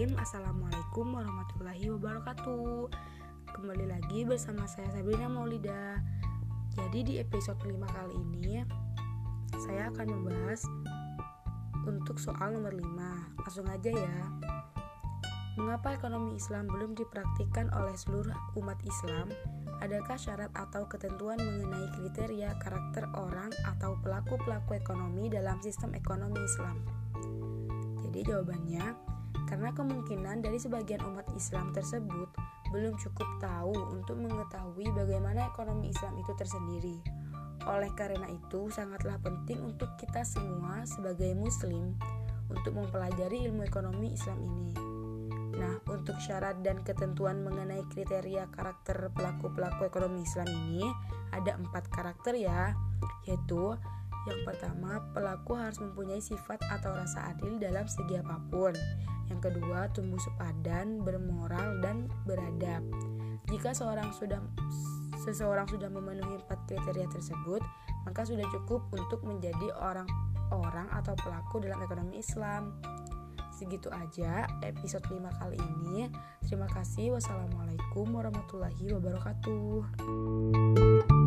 Bismillahirrahmanirrahim. Assalamualaikum warahmatullahi wabarakatuh. Kembali lagi bersama saya Sabrina Maulida. Jadi di episode 5 kali ini saya akan membahas untuk soal nomor 5. Langsung aja ya. Mengapa ekonomi Islam belum dipraktikkan oleh seluruh umat Islam? Adakah syarat atau ketentuan mengenai kriteria karakter orang atau pelaku-pelaku ekonomi dalam sistem ekonomi Islam? Jadi jawabannya, karena kemungkinan dari sebagian umat Islam tersebut belum cukup tahu untuk mengetahui bagaimana ekonomi Islam itu tersendiri. Oleh karena itu, sangatlah penting untuk kita semua sebagai muslim untuk mempelajari ilmu ekonomi Islam ini. Nah, untuk syarat dan ketentuan mengenai kriteria karakter pelaku-pelaku ekonomi Islam ini ada 4 karakter ya, yaitu yang pertama, pelaku harus mempunyai sifat atau rasa adil dalam segi apapun. Yang kedua, tumbuh sepadan, bermoral, dan beradab. Jika seseorang sudah memenuhi 4 kriteria tersebut, maka sudah cukup untuk menjadi orang atau pelaku dalam ekonomi Islam. Segitu aja episode 5 kali ini. Terima kasih. Wassalamualaikum warahmatullahi wabarakatuh.